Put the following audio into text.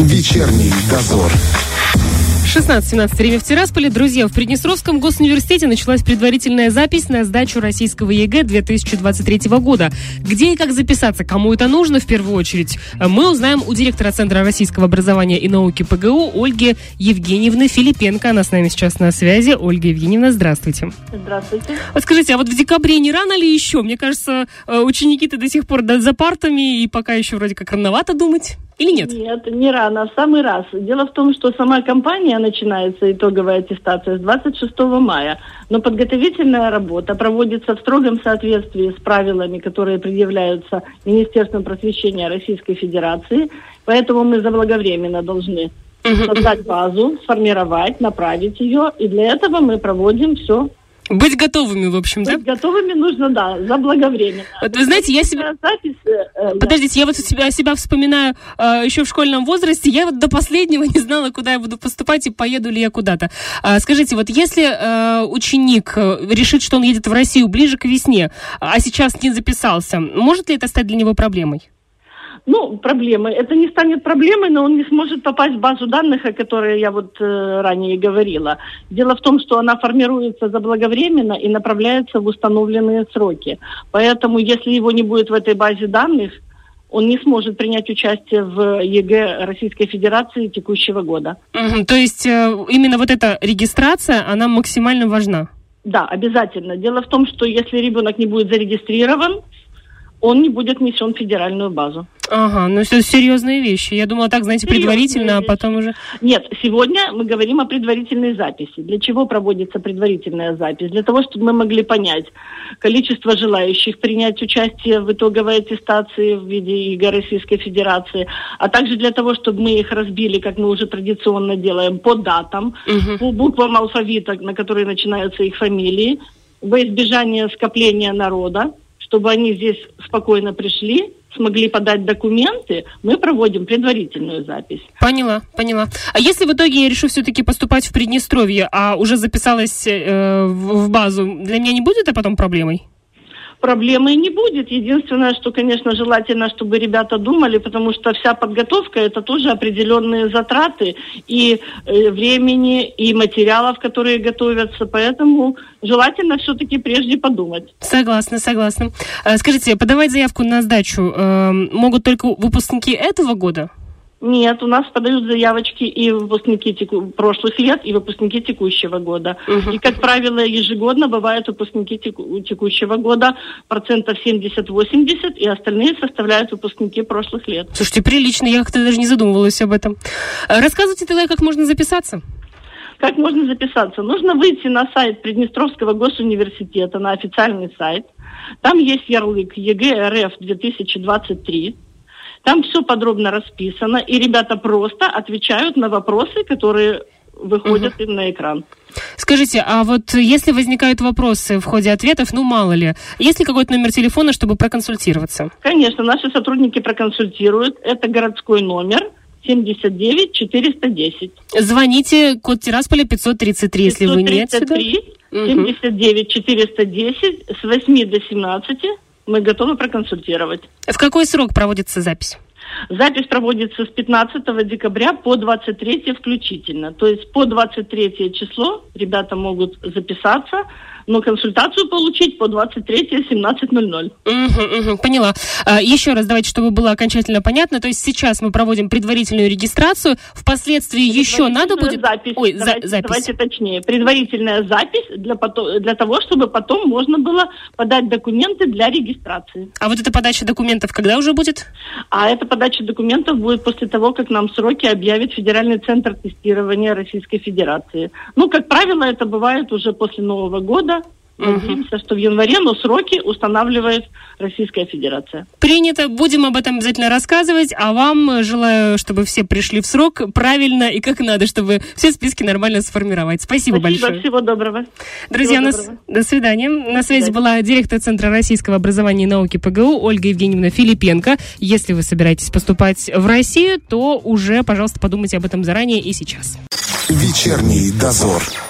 Вечерний дозор. 16:17 время в Тирасполе. Друзья, в Приднестровском госуниверситете началась предварительная запись на сдачу российского ЕГЭ 2023 года. Где и как записаться, кому это нужно, в первую очередь, мы узнаем у директора Центра российского образования и науки ПГУ Ольги Евгеньевны Филипенко. Она с нами сейчас на связи. Ольга Евгеньевна, здравствуйте. Здравствуйте. Вот скажите, а вот в декабре не рано ли еще? Мне кажется, ученики-то до сих пор за партами, и пока еще вроде как рановато думать. Или нет? Нет, не рано, в самый раз. Дело в том, что сама кампания начинается, итоговая аттестация, с 26 мая. Но подготовительная работа проводится в строгом соответствии с правилами, которые предъявляются Министерством просвещения Российской Федерации. Поэтому мы заблаговременно должны создать базу, сформировать, направить ее. И для этого мы проводим все. Быть готовыми, в общем, да? Быть готовыми нужно, да, заблаговременно. Вот вы знаете, я себя... Подождите, я вот себя вспоминаю еще в школьном возрасте. Я вот до последнего не знала, куда я буду поступать и поеду ли я куда-то. Скажите, вот если ученик решит, что он едет в Россию ближе к весне, а сейчас не записался, может ли это стать для него проблемой? Ну, проблемы. Это не станет проблемой, но он не сможет попасть в базу данных, о которой я вот ранее говорила. Дело в том, что она формируется заблаговременно и направляется в установленные сроки. Поэтому, если его не будет в этой базе данных, он не сможет принять участие в ЕГЭ Российской Федерации текущего года. То есть именно вот эта регистрация, она максимально важна? Да, обязательно. Дело в том, что если ребенок не будет зарегистрирован, он не будет внесен в федеральную базу. Ага, ну это серьезные вещи. Я думала, так, знаете, серьезные предварительно, вещи. А потом уже... Нет, сегодня мы говорим о предварительной записи. Для чего проводится предварительная запись? Для того, чтобы мы могли понять количество желающих принять участие в итоговой аттестации в виде ЕГЭ Российской Федерации, а также для того, чтобы мы их разбили, как мы уже традиционно делаем, по датам, по буквам алфавита, на которые начинаются их фамилии, во избежание скопления народа, чтобы они здесь спокойно пришли, смогли подать документы, мы проводим предварительную запись. Поняла. А если в итоге я решу все-таки поступать в Приднестровье, а уже записалась в базу, для меня не будет это потом проблемой? Проблемы не будет. Единственное, что, конечно, желательно, чтобы ребята думали, потому что вся подготовка – это тоже определенные затраты и времени, и материалов, которые готовятся. Поэтому желательно все-таки прежде подумать. Согласна. Скажите, подавать заявку на сдачу могут только выпускники этого года? Нет, у нас подают заявочки и выпускники прошлых лет, и выпускники текущего года. И, как правило, ежегодно бывают выпускники текущего года 70-80%, и остальные составляют выпускники прошлых лет. Слушайте, прилично, я как-то даже не задумывалась об этом. Рассказывайте тогда, как можно записаться? Как можно записаться? Нужно выйти на сайт Приднестровского госуниверситета, на официальный сайт. Там есть ярлык «ЕГРФ-2023». Там все подробно расписано, и ребята просто отвечают на вопросы, которые выходят им на экран. Скажите, а вот если возникают вопросы в ходе ответов, ну мало ли, есть ли какой-то номер телефона, чтобы проконсультироваться? Конечно, наши сотрудники проконсультируют. Это городской номер 79-410. Звоните, код Тирасполя 533, если вы не отсюда. 79-410 с 8 до 17. Мы готовы проконсультировать. В какой срок проводится запись? Запись проводится с 15 декабря по 23 включительно. То есть по 23 число ребята могут записаться, но консультацию получить по 23 17:00. Поняла. Еще раз давайте, чтобы было окончательно понятно. То есть сейчас мы проводим предварительную регистрацию, впоследствии еще надо будет... Давайте точнее. Предварительная запись для того, чтобы потом можно было подать документы для регистрации. А вот эта подача документов когда уже будет? А эта подача документов будет после того, как нам сроки объявит Федеральный центр тестирования Российской Федерации. Ну, как правило, это бывает уже после Нового года. Надеемся, что в январе, но сроки устанавливает Российская Федерация. Принято. Будем об этом обязательно рассказывать. А вам желаю, чтобы все пришли в срок правильно и как надо, чтобы все списки нормально сформировать. Спасибо большое. Всего доброго. Друзья, до свидания. На связи была директор Центра российского образования и науки ПГУ Ольга Евгеньевна Филипенко. Если вы собираетесь поступать в Россию, то уже, пожалуйста, подумайте об этом заранее и сейчас. Вечерний дозор.